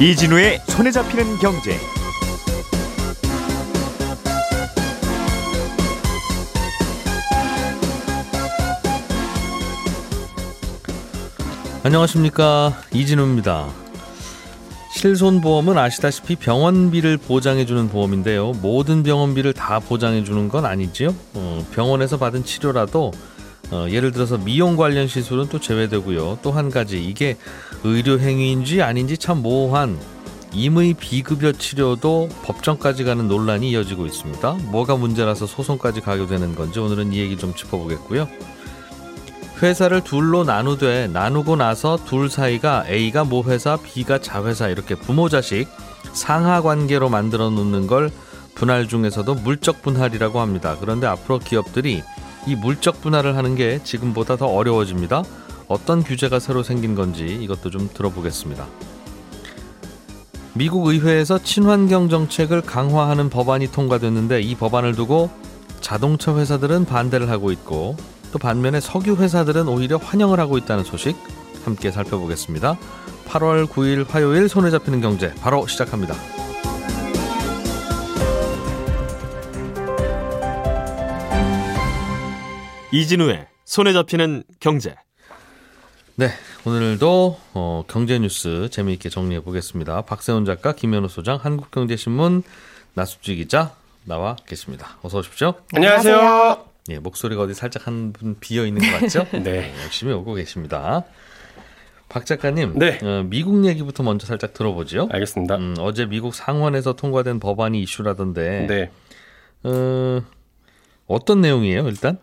이진우의 손에 잡히는 경제. 안녕하십니까, 이진우입니다. 실손보험은 아시다시피 병원비를 보장해주는 보험인데요, 모든 병원비를 다 보장해주는 건 아니지요. 병원에서 받은 치료라도 예를 들어서 미용 관련 시술은 또 제외되고요. 또 한 가지, 이게 의료행위인지 아닌지 참 모호한 임의 비급여 치료도 법정까지 가는 논란이 이어지고 있습니다. 뭐가 문제라서 소송까지 가게 되는 건지 오늘은 이 얘기 좀 짚어보겠고요. 회사를 둘로 나누되 나누고 나서 둘 사이가 A가 모회사, B가 자회사, 이렇게 부모 자식 상하관계로 만들어 놓는 걸 분할 중에서도 물적분할이라고 합니다. 그런데 앞으로 기업들이 이 물적분할을 하는 게 지금보다 더 어려워집니다. 어떤 규제가 새로 생긴 건지 이것도 좀 들어보겠습니다. 미국 의회에서 친환경 정책을 강화하는 법안이 통과됐는데, 이 법안을 두고 자동차 회사들은 반대를 하고 있고, 또 반면에 석유 회사들은 오히려 환영을 하고 있다는 소식 함께 살펴보겠습니다. 8월 9일 화요일 손에 잡히는 경제 바로 시작합니다. 이진우의 손에 잡히는 경제. 네, 오늘도 경제 뉴스 재미있게 정리해 보겠습니다. 박세훈 작가, 김현우 소장, 한국경제신문 나수지 기자 나와 계십니다. 어서 오십시오. 안녕하세요. 예, 목소리가 어디 살짝 한 분 비어 있는 것 같죠? 네, 열심히 오고 계십니다. 박 작가님, 네. 미국 얘기부터 먼저 살짝 들어보죠. 알겠습니다. 어제 미국 상원에서 통과된 법안이 이슈라던데, 네. 어떤 내용이에요, 일단?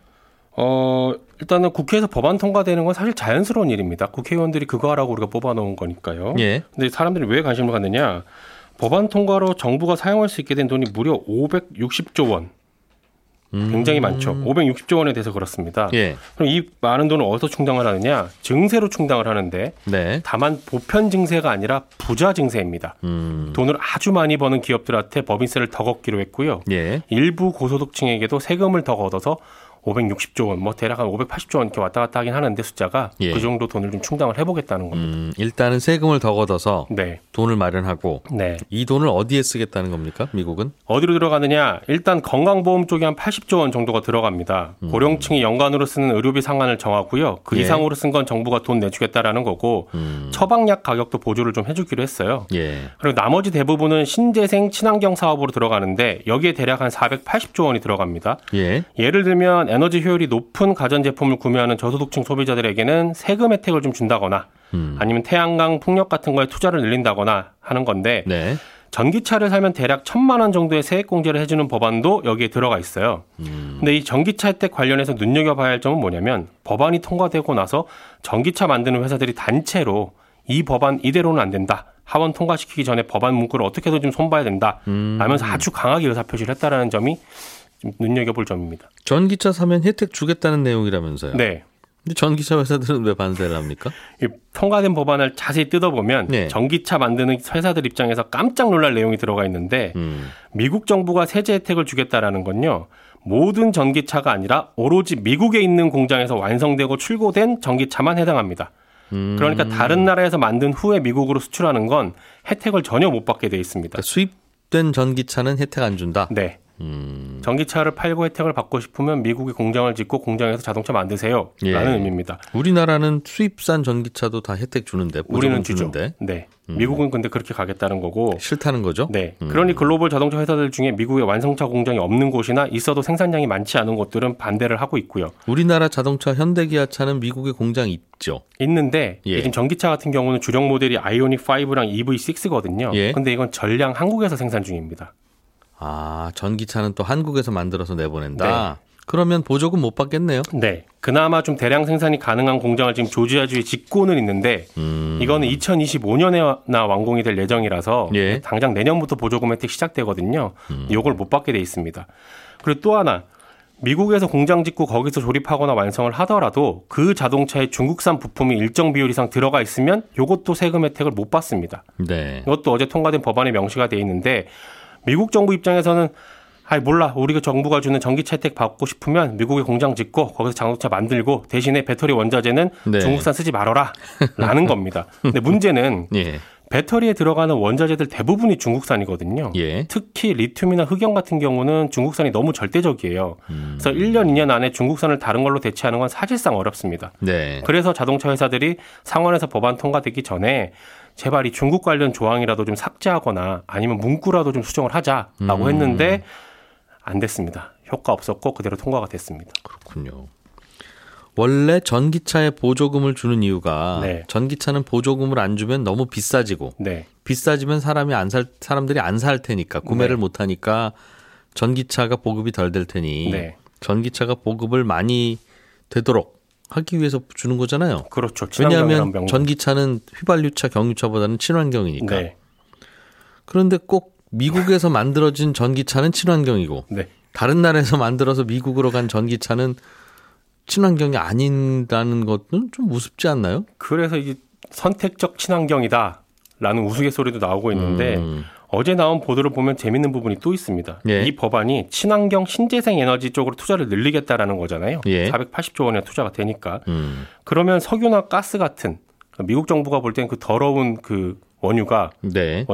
일단은 국회에서 법안 통과되는 건 사실 자연스러운 일입니다. 국회의원들이 그거 하라고 우리가 뽑아놓은 거니까요. 예. 근데 사람들이 왜 관심을 갖느냐? 법안 통과로 정부가 사용할 수 있게 된 돈이 무려 560조 원. 굉장히 많죠. 560조 원에 대해서 그렇습니다. 예. 그럼 이 많은 돈을 어디서 충당을 하느냐? 증세로 충당을 하는데, 네. 다만 보편 증세가 아니라 부자 증세입니다. 돈을 아주 많이 버는 기업들한테 법인세를 더 걷기로 했고요. 예. 일부 고소득층에게도 세금을 더 걷어서 560조 원, 뭐 대략 한 580조 원 이렇게 왔다 갔다 하긴 하는데 숫자가, 예. 그 정도 돈을 좀 충당을 해보겠다는 겁니다. 일단은 세금을 더 걷어서, 네. 돈을 마련하고, 네. 이 돈을 어디에 쓰겠다는 겁니까, 미국은? 어디로 들어가느냐? 일단 건강보험 쪽에 한 80조 원 정도가 들어갑니다. 고령층이 연간으로 쓰는 의료비 상한을 정하고요. 그, 예. 이상으로 쓴 건 정부가 돈 내주겠다라는 거고, 처방약 가격도 보조를 좀 해주기로 했어요. 예. 그리고 나머지 대부분은 신재생 친환경 사업으로 들어가는데 여기에 대략 한 480조 원이 들어갑니다. 예. 예를 들면 에너지 효율이 높은 가전제품을 구매하는 저소득층 소비자들에게는 세금 혜택을 좀 준다거나, 아니면 태양광, 풍력 같은 거에 투자를 늘린다거나 하는 건데, 네. 전기차를 사면 대략 1,000만 원 정도의 세액 공제를 해주는 법안도 여기에 들어가 있어요. 근데 이 전기차 혜택 관련해서 눈여겨봐야 할 점은 뭐냐면, 법안이 통과되고 나서 전기차 만드는 회사들이 단체로 이 법안 이대로는 안 된다, 하원 통과시키기 전에 법안 문구를 어떻게든 좀 손봐야 된다 라면서 아주 강하게 의사표시를 했다라는 점이 좀 눈여겨볼 점입니다. 전기차 사면 혜택 주겠다는 내용이라면서요? 네. 근데 전기차 회사들은 왜 반대를 합니까? 통과된 법안을 자세히 뜯어보면, 네. 전기차 만드는 회사들 입장에서 깜짝 놀랄 내용이 들어가 있는데, 미국 정부가 세제 혜택을 주겠다라는 건요, 모든 전기차가 아니라 오로지 미국에 있는 공장에서 완성되고 출고된 전기차만 해당합니다. 그러니까 다른 나라에서 만든 후에 미국으로 수출하는 건 혜택을 전혀 못 받게 돼 있습니다. 그러니까 수입된 전기차는 혜택 안 준다? 네. 전기차를 팔고 혜택을 받고 싶으면 미국이 공장을 짓고 공장에서 자동차 만드세요, 라는, 예. 의미입니다. 우리나라는 수입산 전기차도 다 혜택 주는데, 우리는 주는데, 네. 미국은 근데 그렇게 가겠다는 거고, 싫다는 거죠. 네. 그러니 글로벌 자동차 회사들 중에 미국에 완성차 공장이 없는 곳이나 있어도 생산량이 많지 않은 곳들은 반대를 하고 있고요. 우리나라 자동차 현대기아차는 미국에 공장 있죠. 있는데, 예. 지금 전기차 같은 경우는 주력 모델이 아이오닉 5랑 EV6거든요. 예. 근데 이건 전량 한국에서 생산 중입니다. 아, 전기차는 또 한국에서 만들어서 내보낸다. 네. 그러면 보조금 못 받겠네요. 네. 그나마 좀 대량 생산이 가능한 공장을 지금 조지아주에 짓고는 있는데, 이거는 2025년에나 완공이 될 예정이라서, 예. 당장 내년부터 보조금 혜택 시작되거든요. 이걸 못 받게 돼 있습니다. 그리고 또 하나, 미국에서 공장 짓고 거기서 조립하거나 완성을 하더라도 그 자동차에 중국산 부품이 일정 비율 이상 들어가 있으면 이것도 세금 혜택을 못 받습니다. 네. 이것도 어제 통과된 법안에 명시가 돼 있는데, 미국 정부 입장에서는 아이 몰라. 우리 정부가 주는 전기 채택 받고 싶으면 미국에 공장 짓고 거기서 자동차 만들고 대신에 배터리 원자재는 네. 중국산 쓰지 말아라 라는 겁니다. 근데 문제는 예. 배터리에 들어가는 원자재들 대부분이 중국산이거든요. 예. 특히 리튬이나 흑연 같은 경우는 중국산이 너무 절대적이에요. 그래서 1년, 2년 안에 중국산을 다른 걸로 대체하는 건 사실상 어렵습니다. 네. 그래서 자동차 회사들이 상원에서 법안 통과되기 전에 제발 이 중국 관련 조항이라도 좀 삭제하거나 아니면 문구라도 좀 수정을 하자라고 했는데 안 됐습니다. 효과 없었고 그대로 통과가 됐습니다. 그렇군요. 원래 전기차에 보조금을 주는 이유가 네. 전기차는 보조금을 안 주면 너무 비싸지고 네. 비싸지면 사람들이 안 살 테니까 구매를 네. 못 하니까 전기차가 보급이 덜 될 테니 네. 전기차가 보급을 많이 되도록 하기 위해서 주는 거잖아요. 그렇죠. 왜냐하면 전기차는 휘발유차, 경유차보다는 친환경이니까. 네. 그런데 꼭 미국에서 만들어진 전기차는 친환경이고 네. 다른 나라에서 만들어서 미국으로 간 전기차는 친환경이 아닌다는 것은 좀 우습지 않나요? 그래서 이게 선택적 친환경이다라는 우스갯소리도 나오고 있는데 어제 나온 보도를 보면 재밌는 부분이 또 있습니다. 예. 이 법안이 친환경 신재생에너지 쪽으로 투자를 늘리겠다라는 거잖아요. 예. 480조 원의 투자가 되니까. 그러면 석유나 가스 같은 미국 정부가 볼 땐 그 더러운 그 원유가 네.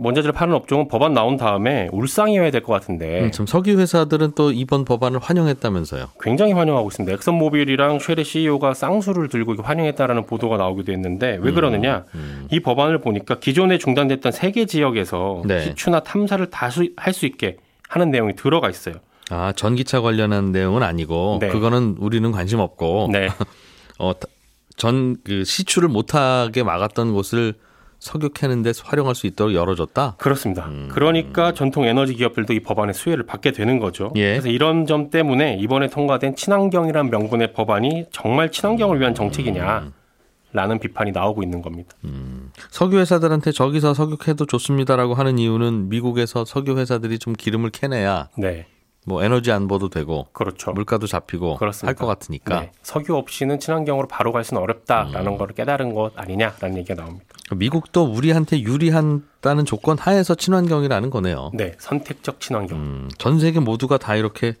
원자재를 파는 업종은 법안 나온 다음에 울상이어야 될 것 같은데. 참 석유 회사들은 또 이번 법안을 환영했다면서요. 굉장히 환영하고 있습니다. 엑슨모빌이랑 쉘의 CEO가 쌍수를 들고 환영했다라는 보도가 나오기도 했는데 왜 그러느냐. 이 법안을 보니까 기존에 중단됐던 3개 지역에서 네. 시추나 탐사를 다 할 수 있게 하는 내용이 들어가 있어요. 아, 전기차 관련한 내용은 아니고 네. 그거는 우리는 관심 없고 네. 시추를 못하게 막았던 곳을 석유 캐는 데 활용할 수 있도록 열어줬다? 그렇습니다. 그러니까 전통 에너지 기업들도 이 법안의 수혜를 받게 되는 거죠. 예. 그래서 이런 점 때문에 이번에 통과된 친환경이란 명분의 법안이 정말 친환경을 위한 정책이냐라는 비판이 나오고 있는 겁니다. 석유 회사들한테 저기서 석유 캐도 좋습니다라고 하는 이유는 미국에서 석유 회사들이 좀 기름을 캐내야 네. 뭐 에너지 안보도 되고 그렇죠. 물가도 잡히고 할 것 같으니까 네. 석유 없이는 친환경으로 바로 갈 수는 어렵다라는 걸 깨달은 것 아니냐라는 얘기가 나옵니다. 미국도 우리한테 유리한다는 조건 하에서 친환경이라는 거네요. 네. 선택적 친환경. 전 세계 모두가 다 이렇게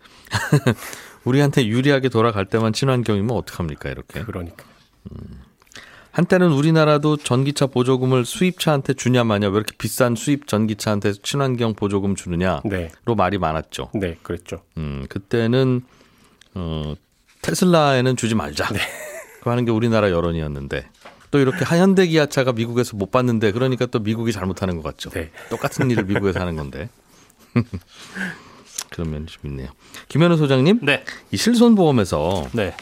우리한테 유리하게 돌아갈 때만 친환경이면 어떡합니까 이렇게. 그러니까. 한때는 우리나라도 전기차 보조금을 수입차한테 주냐 마냐 왜 이렇게 비싼 수입 전기차한테 친환경 보조금 주느냐로 네. 말이 많았죠. 네, 그랬죠. 그때는 테슬라에는 주지 말자. 네. 그 하는 게 우리나라 여론이었는데 또 이렇게 현대 기아차가 미국에서 못 받는데 그러니까 또 미국이 잘못하는 것 같죠. 네. 똑같은 일을 미국에서 하는 건데. 그런 면이 좀 있네요. 김현우 소장님, 네. 이 실손보험에서 네.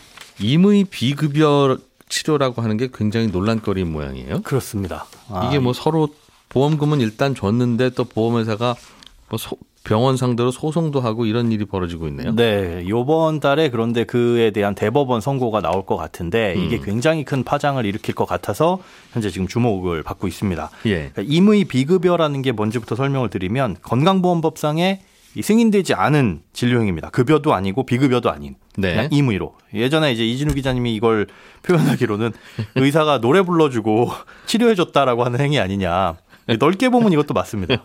임의 비급여 치료라고 하는 게 굉장히 논란거리인 모양이에요. 그렇습니다. 이게 뭐 서로 보험금은 일단 줬는데 또 보험회사가 뭐 병원 상대로 소송도 하고 이런 일이 벌어지고 있네요. 네. 이번 달에 그런데 그에 대한 대법원 선고가 나올 것 같은데 이게 굉장히 큰 파장을 일으킬 것 같아서 현재 지금 주목을 받고 있습니다. 예. 임의 비급여라는 게 뭔지부터 설명을 드리면 건강보험법상에 승인되지 않은 진료행위입니다. 급여도 아니고 비급여도 아닌 네. 그냥 임의로. 예전에 이제 이진우 기자님이 이걸 표현하기로는 의사가 노래 불러주고 치료해줬다라고 하는 행위 아니냐. 넓게 보면 이것도 맞습니다.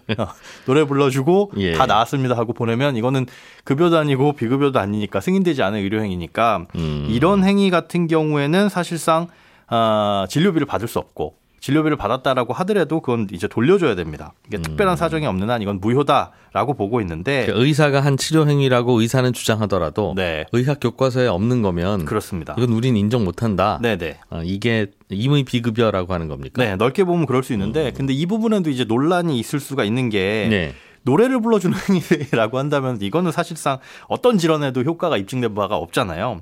노래 불러주고 예. 다 나았습니다 하고 보내면 이거는 급여도 아니고 비급여도 아니니까 승인되지 않은 의료행위니까 이런 행위 같은 경우에는 사실상 진료비를 받을 수 없고 진료비를 받았다라고 하더라도 그건 이제 돌려줘야 됩니다. 이게 특별한 사정이 없는 한 이건 무효다라고 보고 있는데 의사가 한 치료 행위라고 의사는 주장하더라도 네. 의학 교과서에 없는 거면 그렇습니다. 이건 우린 인정 못한다. 네네. 이게 임의 비급여라고 하는 겁니까? 네, 넓게 보면 그럴 수 있는데 근데 이 부분에도 이제 논란이 있을 수가 있는 게. 네. 노래를 불러주는 행위라고 한다면 이거는 사실상 어떤 질환에도 효과가 입증된 바가 없잖아요.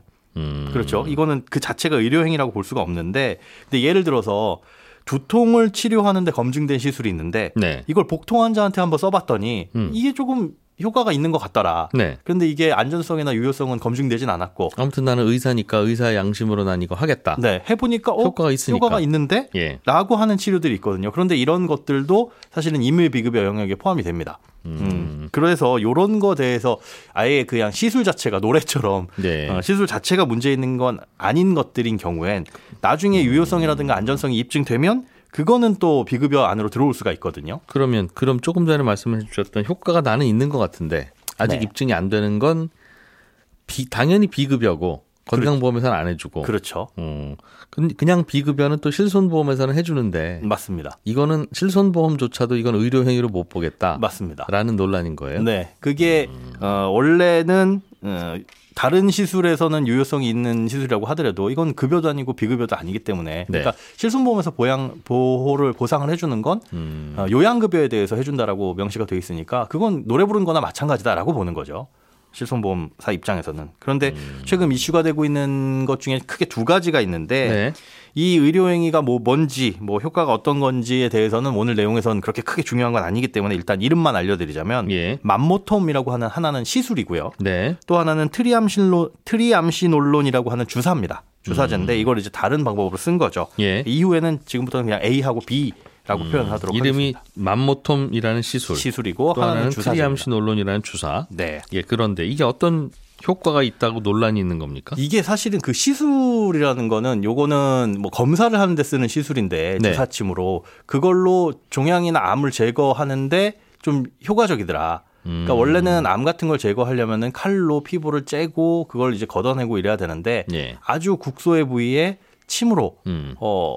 그렇죠. 이거는 그 자체가 의료 행위라고 볼 수가 없는데 근데 예를 들어서 두통을 치료하는데 검증된 시술이 있는데 네. 이걸 복통 환자한테 한번 써봤더니 이게 조금 효과가 있는 것 같더라. 네. 그런데 이게 안전성이나 유효성은 검증되진 않았고. 아무튼 나는 의사니까 의사의 양심으로 난 이거 하겠다. 네, 해보니까 효과가 있으니까. 효과가 있는데 예. 라고 하는 치료들이 있거든요. 그런데 이런 것들도 사실은 임의 비급여 영역에 포함이 됩니다. 그래서 이런 거에 대해서 아예 그냥 시술 자체가 노래처럼 네. 시술 자체가 문제 있는 건 아닌 것들인 경우엔 나중에 유효성이라든가 안전성이 입증되면 그거는 또 비급여 안으로 들어올 수가 있거든요. 그럼 조금 전에 말씀해 주셨던 효과가 나는 있는 것 같은데 아직 네. 입증이 안 되는 건 당연히 비급여고 건강보험에서는 안 해주고. 그렇죠. 그냥 비급여는 또 실손보험에서는 해주는데. 맞습니다. 이거는 실손보험조차도 이건 의료행위로 못 보겠다. 맞습니다. 라는 논란인 거예요. 네. 그게 원래는 다른 시술에서는 유효성이 있는 시술이라고 하더라도 이건 급여도 아니고 비급여도 아니기 때문에. 그러니까 네. 실손보험에서 보상을 해주는 건 요양급여에 대해서 해준다라고 명시가 돼 있으니까 그건 노래 부른 거나 마찬가지다라고 보는 거죠. 실손보험사 입장에서는. 그런데 최근 이슈가 되고 있는 것 중에 크게 두 가지가 있는데 네. 이 의료행위가 뭔지 효과가 어떤 건지에 대해서는 오늘 내용에서는 그렇게 크게 중요한 건 아니기 때문에 일단 이름만 알려드리자면 예. 맘모톰이라고 하는 하나는 시술이고요. 네. 또 하나는 트리암신올론이라고 하는 주사입니다. 주사제인데 이걸 이제 다른 방법으로 쓴 거죠. 예. 이후에는 지금부터는 그냥 A하고 B. 라고 표현하도록 이름이 하겠습니다. 맘모톰이라는 시술이고 또 하나는 트리암신올론이라는 주사. 네. 예, 그런데 이게 어떤 효과가 있다고 논란이 있는 겁니까? 이게 사실은 그 시술이라는 거는 요거는 검사를 하는데 쓰는 시술인데 네. 주사침으로 그걸로 종양이나 암을 제거하는데 좀 효과적이더라. 그러니까 원래는 암 같은 걸 제거하려면은 칼로 피부를 째고 그걸 이제 걷어내고 이래야 되는데 예. 아주 국소의 부위에 침으로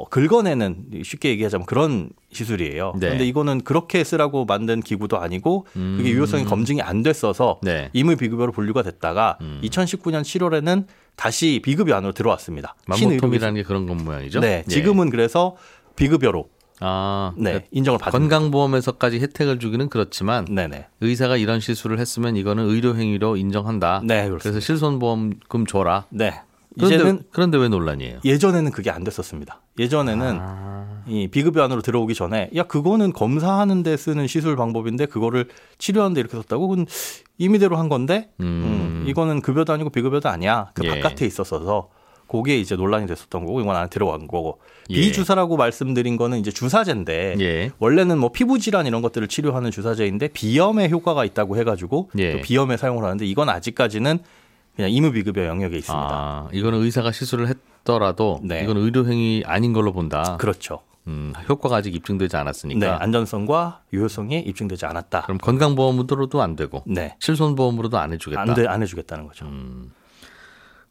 긁어내는 쉽게 얘기하자면 그런 시술이에요. 네. 그런데 이거는 그렇게 쓰라고 만든 기구도 아니고 그게 유효성이 검증이 안 됐어서 네. 임의 비급여로 분류가 됐다가 2019년 7월에는 다시 비급여 안으로 들어왔습니다. 맘모톰이라는 게 그런 건 모양이죠? 네. 지금은 네. 그래서 비급여로 그러니까 인정을 받은 건강보험에서까지 혜택을 주기는 그렇지만 네네. 의사가 이런 시술을 했으면 이거는 의료행위로 인정한다. 네, 그래서 실손보험금 줘라. 네. 그런데 왜 논란이에요? 예전에는 그게 안 됐었습니다. 예전에는 이 비급여 안으로 들어오기 전에 야 그거는 검사하는 데 쓰는 시술 방법인데 그거를 치료하는 데 이렇게 썼다고? 그건 임의대로 한 건데 이거는 급여도 아니고 비급여도 아니야. 그 예. 바깥에 있었어서 그게 이제 논란이 됐었던 거고 이건 안에 들어간 거고 예. 비주사라고 말씀드린 거는 이제 주사제인데 예. 원래는 피부질환 이런 것들을 치료하는 주사제인데 비염에 효과가 있다고 해가지고 예. 또 비염에 사용을 하는데 이건 아직까지는 그냥 임의비급여 영역에 있습니다. 이거는 의사가 시술을 했더라도 네. 이건 의료행위 아닌 걸로 본다. 그렇죠. 효과가 아직 입증되지 않았으니까. 네, 안전성과 유효성이 입증되지 않았다. 그럼 건강보험으로도 안 되고 네. 실손보험으로도 안 해주겠다. 안 해주겠다는 거죠.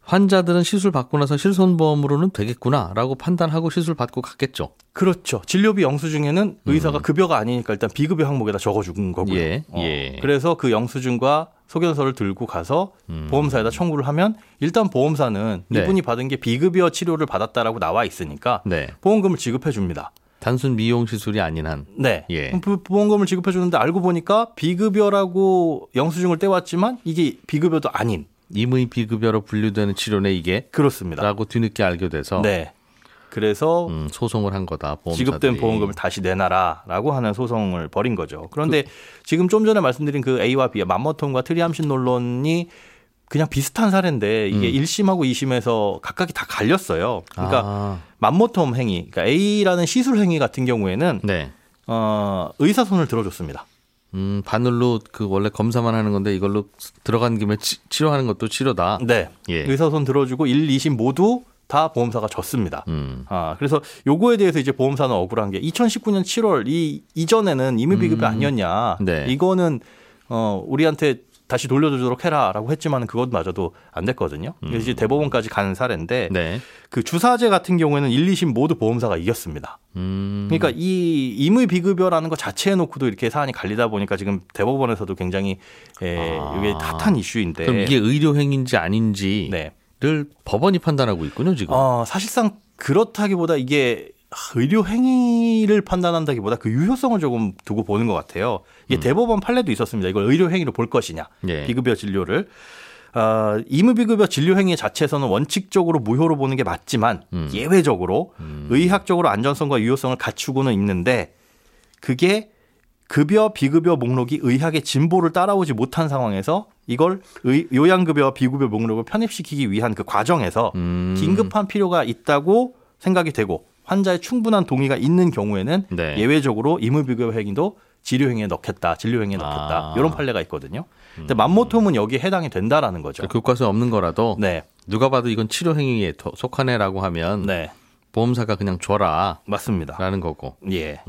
환자들은 시술 받고 나서 실손보험으로는 되겠구나라고 판단하고 시술 받고 갔겠죠. 그렇죠. 진료비 영수증에는 의사가 급여가 아니니까 일단 비급여 항목에다 적어준 거고요. 예. 예. 그래서 그 영수증과 소견서를 들고 가서 보험사에다 청구를 하면 일단 보험사는 네. 이분이 받은 게 비급여 치료를 받았다라고 나와 있으니까 네. 보험금을 지급해 줍니다. 단순 미용 시술이 아닌 한. 네. 예. 보험금을 지급해 주는데 알고 보니까 비급여라고 영수증을 떼왔지만 이게 비급여도 아닌. 임의 비급여로 분류되는 치료네 이게. 그렇습니다. 라고 뒤늦게 알게 돼서. 네. 그래서 소송을 한 거다. 보험사들이. 지급된 보험금을 다시 내놔라라고 하는 소송을 벌인 거죠. 그런데 지금 좀 전에 말씀드린 그 A와 B, 맘모톰과 트리암신올론이 그냥 비슷한 사례인데 이게 1심하고 2심에서 각각이 다 갈렸어요. 그러니까 맘모톰 행위, 그러니까 A라는 시술 행위 같은 경우에는 네. 의사 손을 들어줬습니다. 바늘로 그 원래 검사만 하는 건데 이걸로 들어간 김에 치료하는 것도 치료다. 네. 예. 의사 손 들어주고 1, 2심 모두 다 보험사가 졌습니다. 그래서 요거에 대해서 이제 보험사는 억울한 게 2019년 7월 이전에는 임의비급여 아니었냐. 네. 이거는 우리한테 다시 돌려주도록 해라라고 했지만 그것마저도 안 됐거든요. 그래서 이제 대법원까지 간 사례인데 네. 그 주사제 같은 경우에는 1, 2심 모두 보험사가 이겼습니다. 그러니까 이 임의비급여라는 것 자체에 놓고도 이렇게 사안이 갈리다 보니까 지금 대법원에서도 굉장히 이게 핫한 이슈인데. 그럼 이게 의료행위인지 아닌지. 네. 를 법원이 판단하고 있군요, 지금. 사실상 그렇다기보다 이게 의료 행위를 판단한다기보다 그 유효성을 조금 두고 보는 것 같아요. 이게 대법원 판례도 있었습니다. 이걸 의료 행위로 볼 것이냐, 예. 비급여 진료를. 임의비급여 진료 행위 자체에서는 원칙적으로 무효로 보는 게 맞지만 예외적으로 의학적으로 안전성과 유효성을 갖추고는 있는데 그게 급여, 비급여 목록이 의학의 진보를 따라오지 못한 상황에서 이걸 요양급여와 비급여 목록을 편입시키기 위한 그 과정에서 긴급한 필요가 있다고 생각이 되고 환자의 충분한 동의가 있는 경우에는 네. 예외적으로 임의비급여 행위도 진료행위에 넣겠다. 이런 판례가 있거든요. 근데 맘모톰은 여기에 해당이 된다라는 거죠. 교과서에 없는 거라도 네. 누가 봐도 이건 치료행위에 속하네라고 하면 네. 보험사가 그냥 줘라. 맞습니다. 라는 거고. 예.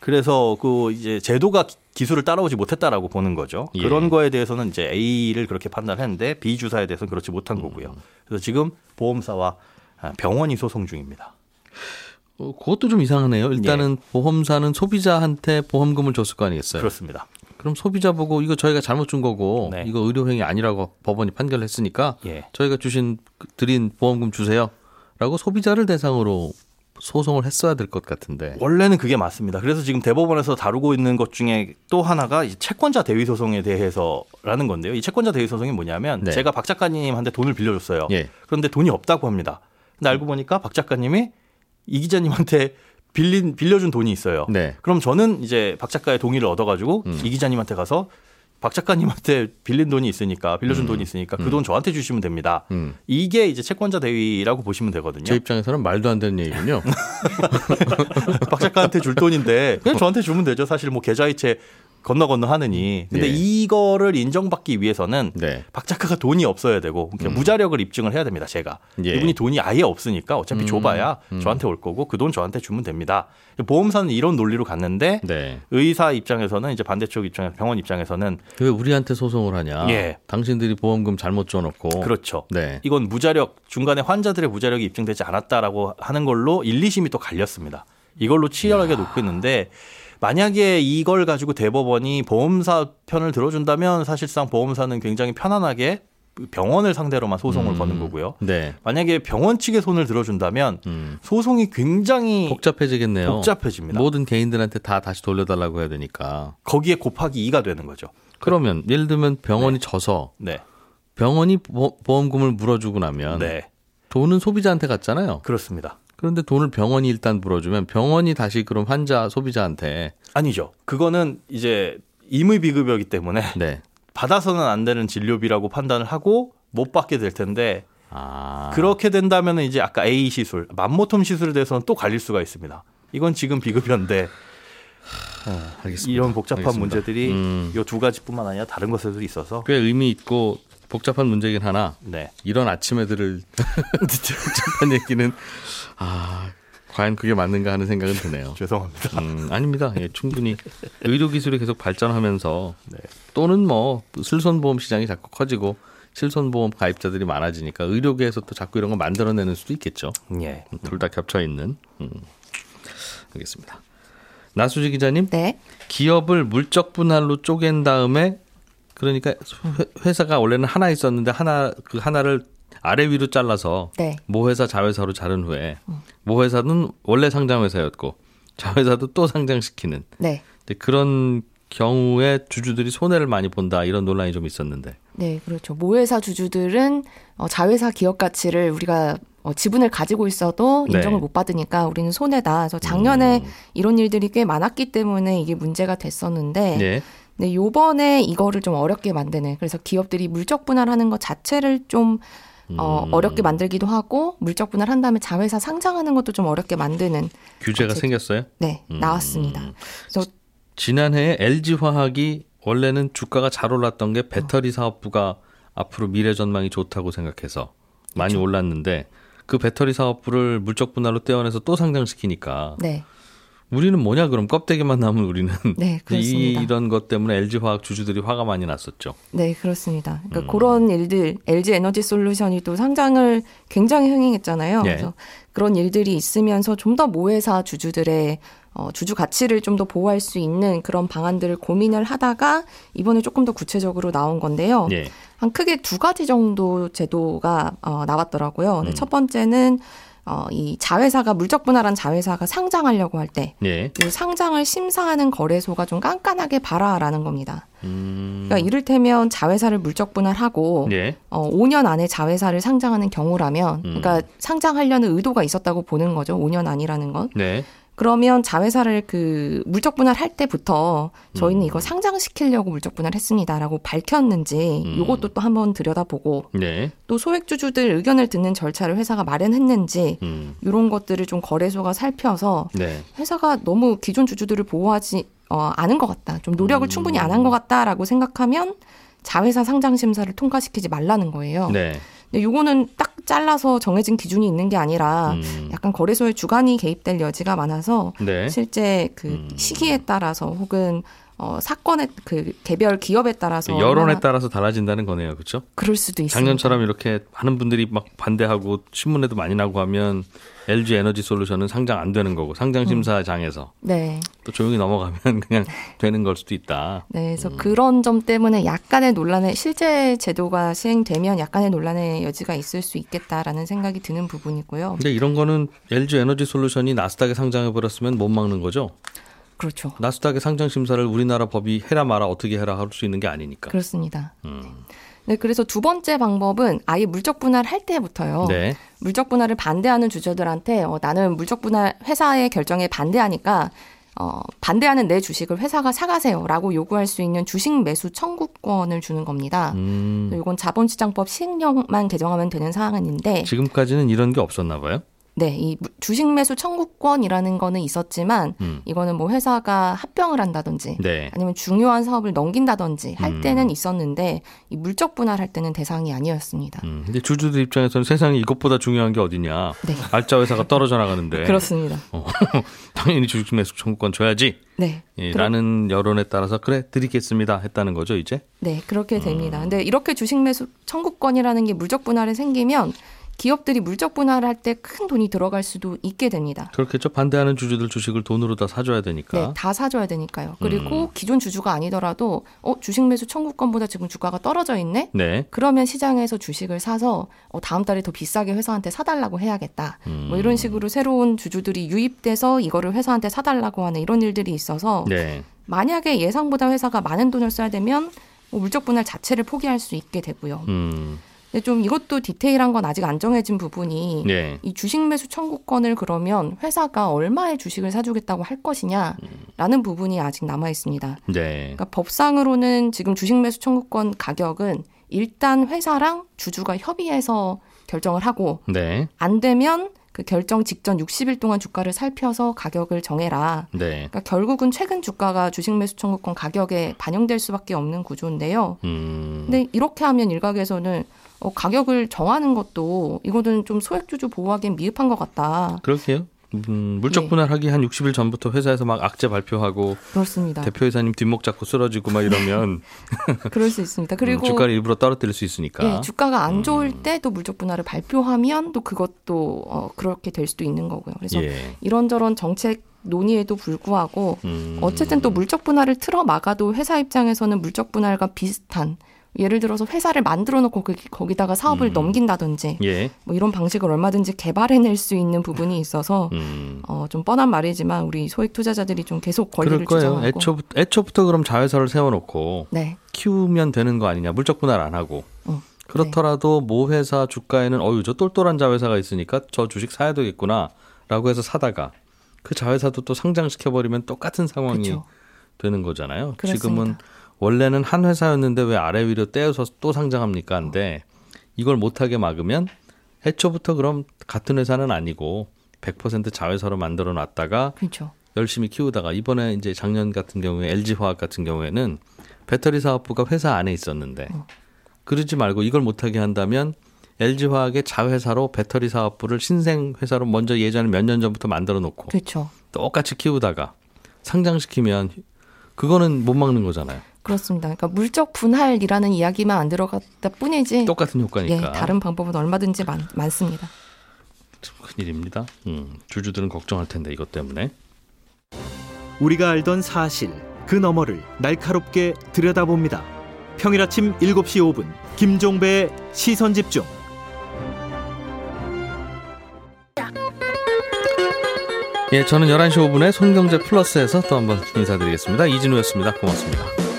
그래서 그 이제 제도가 기술을 따라오지 못했다라고 보는 거죠. 예. 그런 거에 대해서는 이제 A를 그렇게 판단했는데 B 주사에 대해서는 그렇지 못한 거고요. 그래서 지금 보험사와 병원이 소송 중입니다. 그것도 좀 이상하네요. 일단은 예. 보험사는 소비자한테 보험금을 줬을 거 아니겠어요? 그렇습니다. 그럼 소비자 보고 이거 저희가 잘못 준 거고 네. 이거 의료행위 아니라고 법원이 판결을 했으니까 예. 저희가 드린 보험금 주세요. 라고 소비자를 대상으로 소송을 했어야 될 것 같은데. 원래는 그게 맞습니다. 그래서 지금 대법원에서 다루고 있는 것 중에 또 하나가 이제 채권자 대위 소송에 대해서라는 건데요. 이 채권자 대위 소송이 뭐냐면 네. 제가 박 작가님한테 돈을 빌려줬어요. 예. 그런데 돈이 없다고 합니다. 근데 알고 보니까 박 작가님이 이 기자님한테 빌려준 돈이 있어요. 네. 그럼 저는 이제 박 작가의 동의를 얻어가지고 이 기자님한테 가서 박 작가님한테 빌린 돈이 있으니까 빌려준 돈이 있으니까 그 돈 저한테 주시면 됩니다. 이게 이제 채권자 대위라고 보시면 되거든요. 제 입장에서는 말도 안 되는 얘기군요. 박 작가한테 줄 돈인데 그냥 저한테 주면 되죠. 사실 뭐 계좌이체 건너 하느니. 근데 예. 이거를 인정받기 위해서는 네. 박 작가가 돈이 없어야 되고 그냥 무자력을 입증을 해야 됩니다. 제가. 예. 이분이 돈이 아예 없으니까 어차피 줘봐야 저한테 올 거고 그 돈 저한테 주면 됩니다. 보험사는 이런 논리로 갔는데 네. 의사 입장에서는 이제 반대쪽 입장에서 병원 입장에서는 왜 우리한테 소송을 하냐. 예. 당신들이 보험금 잘못 줘놓고. 그렇죠. 네. 이건 무자력 중간에 환자들의 무자력이 입증되지 않았다라고 하는 걸로 1, 2심이 또 갈렸습니다. 이걸로 치열하게 놓고 있는데 만약에 이걸 가지고 대법원이 보험사 편을 들어준다면 사실상 보험사는 굉장히 편안하게 병원을 상대로만 소송을 거는 거고요. 네. 만약에 병원 측의 손을 들어준다면 소송이 굉장히 복잡해지겠네요. 복잡해집니다. 모든 개인들한테 다 다시 돌려달라고 해야 되니까. 거기에 곱하기 2가 되는 거죠. 그러면 예를 들면 병원이 네. 져서 네. 병원이 보험금을 물어주고 나면 네. 돈은 소비자한테 갔잖아요. 그렇습니다. 그런데 돈을 병원이 일단 물어주면 병원이 다시 그럼 환자 소비자한테 아니죠. 그거는 이제 임의비급여이기 때문에 네. 받아서는 안 되는 진료비라고 판단을 하고 못 받게 될 텐데 그렇게 된다면 이제 아까 A 시술, 맘모톰 시술에 대해서는 또 갈릴 수가 있습니다. 이건 지금 비급여인데 알겠습니다. 이런 복잡한 문제들이 이 두 가지뿐만 아니라 다른 것에도 있어서 꽤 의미 있고 복잡한 문제긴 하나 네. 이런 아침에들을 복잡한 얘기는 과연 그게 맞는가 하는 생각은 드네요. 죄송합니다. 아닙니다. 예, 충분히 의료기술이 계속 발전하면서 네. 또는 뭐 실손보험 시장이 자꾸 커지고 실손보험 가입자들이 많아지니까 의료계에서 또 자꾸 이런 거 만들어내는 수도 있겠죠. 예. 둘 다 겹쳐있는. 알겠습니다. 나수지 기자님 네. 기업을 물적분할로 쪼갠 다음에 그러니까 회사가 원래는 하나 있었는데 하나를 아래 위로 잘라서 네. 모회사 자회사로 자른 후에 모회사는 원래 상장회사였고 자회사도 또 상장시키는 네. 그런 경우에 주주들이 손해를 많이 본다 이런 논란이 좀 있었는데. 네, 그렇죠. 모회사 주주들은 자회사 기업 가치를 우리가 지분을 가지고 있어도 인정을 네. 못 받으니까 우리는 손해다. 그래서 작년에 이런 일들이 꽤 많았기 때문에 이게 문제가 됐었는데 네. 네, 요번에 이거를 좀 어렵게 만드는 그래서 기업들이 물적 분할하는 것 자체를 좀 어렵게 만들기도 하고 물적 분할한 다음에 자회사 상장하는 것도 좀 어렵게 만드는 규제가 생겼어요? 네, 나왔습니다. 그래서 지난해에 LG화학이 원래는 주가가 잘 올랐던 게 배터리 사업부가 앞으로 미래 전망이 좋다고 생각해서 많이 그렇죠. 올랐는데 그 배터리 사업부를 물적 분할로 떼어내서 또 상장시키니까 네. 우리는 뭐냐 그럼 껍데기만 남은 우리는 네, 그렇습니다. 이런 것 때문에 LG화학 주주들이 화가 많이 났었죠. 네, 그렇습니다. 그러니까 그런 일들 LG에너지솔루션이 또 상장을 굉장히 흥행했잖아요. 네. 그래서 그런 일들이 있으면서 좀 더 모회사 주주들의 주주 가치를 좀 더 보호할 수 있는 그런 방안들을 고민을 하다가 이번에 조금 더 구체적으로 나온 건데요. 네. 한 크게 두 가지 정도 제도가 나왔더라고요. 첫 번째는 이 자회사가 물적 분할한 자회사가 상장하려고 할 때 예. 이 상장을 심사하는 거래소가 좀 깐깐하게 봐라라는 겁니다. 그러니까 이를테면 자회사를 물적 분할하고 예. 5년 안에 자회사를 상장하는 경우라면 그러니까 상장하려는 의도가 있었다고 보는 거죠. 5년 안이라는 건. 네. 그러면 자회사를 그 물적 분할할 때부터 저희는 이거 상장시키려고 물적 분할했습니다라고 밝혔는지 이것도 또 한번 들여다보고 네. 또 소액 주주들 의견을 듣는 절차를 회사가 마련했는지 이런 것들을 좀 거래소가 살펴서 네. 회사가 너무 기존 주주들을 보호하지 않은 것 같다. 좀 노력을 충분히 안 한 것 같다라고 생각하면 자회사 상장 심사를 통과시키지 말라는 거예요. 네. 근데 이거는 딱 잘라서 정해진 기준이 있는 게 아니라 약간 거래소의 주관이 개입될 여지가 많아서 네. 실제 그 시기에 따라서 혹은 사건의 그 개별 기업에 따라서 여론에 따라서 달라진다는 거네요. 그렇죠? 그럴 수도 있습니다. 작년처럼 이렇게 많은 분들이 막 반대하고 신문에도 많이 나고 하면 LG 에너지 솔루션은 상장 안 되는 거고 상장 심사장에서 네. 또 조용히 넘어가면 그냥 되는 걸 수도 있다. 네, 그래서 그런 점 때문에 약간의 논란에 실제 제도가 시행되면 약간의 논란의 여지가 있을 수 있겠다라는 생각이 드는 부분이고요. 근데 이런 거는 LG 에너지 솔루션이 나스닥에 상장해 버렸으면 못 막는 거죠? 그렇죠. 나스닥의 상장 심사를 우리나라 법이 해라 마라 어떻게 해라 할 수 있는 게 아니니까. 그렇습니다. 네, 그래서 두 번째 방법은 아예 물적분할 할 때부터요. 네. 물적분할을 반대하는 주주들한테 나는 물적분할 회사의 결정에 반대하니까 반대하는 내 주식을 회사가 사가세요라고 요구할 수 있는 주식매수 청구권을 주는 겁니다. 이건 자본시장법 시행령만 개정하면 되는 사항인데 지금까지는 이런 게 없었나 봐요? 네, 이 주식매수 청구권이라는 거는 있었지만 이거는 뭐 회사가 합병을 한다든지 네. 아니면 중요한 사업을 넘긴다든지 할 때는 있었는데 이 물적 분할할 때는 대상이 아니었습니다. 근데 주주들 입장에서는 세상에 이것보다 중요한 게 어디냐? 네. 알짜 회사가 떨어져 나가는데 그렇습니다. 당연히 주식매수 청구권 줘야지. 네. 예, 라는 여론에 따라서 그래 드리겠습니다 했다는 거죠 이제? 네, 그렇게 됩니다. 근데 이렇게 주식매수 청구권이라는 게 물적 분할에 생기면 기업들이 물적 분할을 할 때 큰 돈이 들어갈 수도 있게 됩니다. 그렇겠죠. 반대하는 주주들 주식을 돈으로 다 사줘야 되니까. 네, 다 사줘야 되니까요. 그리고 기존 주주가 아니더라도 주식 매수 청구권보다 지금 주가가 떨어져 있네? 네. 그러면 시장에서 주식을 사서 다음 달에 더 비싸게 회사한테 사달라고 해야겠다. 뭐 이런 식으로 새로운 주주들이 유입돼서 이거를 회사한테 사달라고 하는 이런 일들이 있어서 네. 만약에 예상보다 회사가 많은 돈을 써야 되면 물적 분할 자체를 포기할 수 있게 되고요. 근데 좀 이것도 디테일한 건 아직 안 정해진 부분이 네. 이 주식 매수 청구권을 그러면 회사가 얼마의 주식을 사주겠다고 할 것이냐라는 부분이 아직 남아 있습니다. 네. 그러니까 법상으로는 지금 주식 매수 청구권 가격은 일단 회사랑 주주가 협의해서 결정을 하고 네. 안 되면 그 결정 직전 60일 동안 주가를 살펴서 가격을 정해라. 네. 그러니까 결국은 최근 주가가 주식 매수 청구권 가격에 반영될 수밖에 없는 구조인데요. 근데 이렇게 하면 일각에서는 가격을 정하는 것도 이거는 좀 소액주주 보호하기엔 미흡한 것 같다. 그렇게요? 물적 분할하기 예. 한 60일 전부터 회사에서 막 악재 발표하고 그렇습니다. 대표이사님 뒷목 잡고 쓰러지고 막 이러면 그럴 수 있습니다. 그리고 주가를 일부러 떨어뜨릴 수 있으니까. 예, 주가가 안 좋을 때 또 물적 분할을 발표하면 또 그것도 그렇게 될 수도 있는 거고요. 그래서 예. 이런저런 정책 논의에도 불구하고 어쨌든 또 물적 분할을 틀어 막아도 회사 입장에서는 물적 분할과 비슷한 예를 들어서 회사를 만들어 놓고 거기다가 사업을 넘긴다든지 예. 뭐 이런 방식을 얼마든지 개발해낼 수 있는 부분이 있어서 좀 뻔한 말이지만 우리 소액 투자자들이 좀 계속 권리를 주장하고 애초부터 그럼 자회사를 세워놓고 네. 키우면 되는 거 아니냐. 물적 분할 안 하고 그렇더라도 네. 모 회사 주가에는 저 똘똘한 자회사가 있으니까 저 주식 사야 되겠구나 라고 해서 사다가 그 자회사도 또 상장시켜버리면 똑같은 상황이 그쵸. 되는 거잖아요. 그렇습니다. 지금은 원래는 한 회사였는데 왜 아래 위로 떼어서 또 상장합니까? 한데 이걸 못하게 막으면 애초부터 그럼 같은 회사는 아니고 100% 자회사로 만들어 놨다가 그렇죠. 열심히 키우다가 이번에 이제 작년 같은 경우에 LG화학 같은 경우에는 배터리 사업부가 회사 안에 있었는데 그러지 말고 이걸 못하게 한다면 LG화학의 자회사로 배터리 사업부를 신생 회사로 먼저 예전에 몇 년 전부터 만들어 놓고 그렇죠. 똑같이 키우다가 상장시키면 그거는 못 막는 거잖아요. 그렇습니다. 그러니까 물적 분할이라는 이야기만 안 들어갔다 뿐이지 똑같은 효과니까. 예, 다른 방법은 얼마든지 많습니다. 큰일입니다. 주주들은 걱정할 텐데 이것 때문에. 우리가 알던 사실 그 너머를 날카롭게 들여다봅니다. 평일 아침 7시 5분 김종배의 시선집중. 예, 저는 11시 5분에 손경제 플러스에서 또 한번 인사드리겠습니다. 이진우였습니다. 고맙습니다.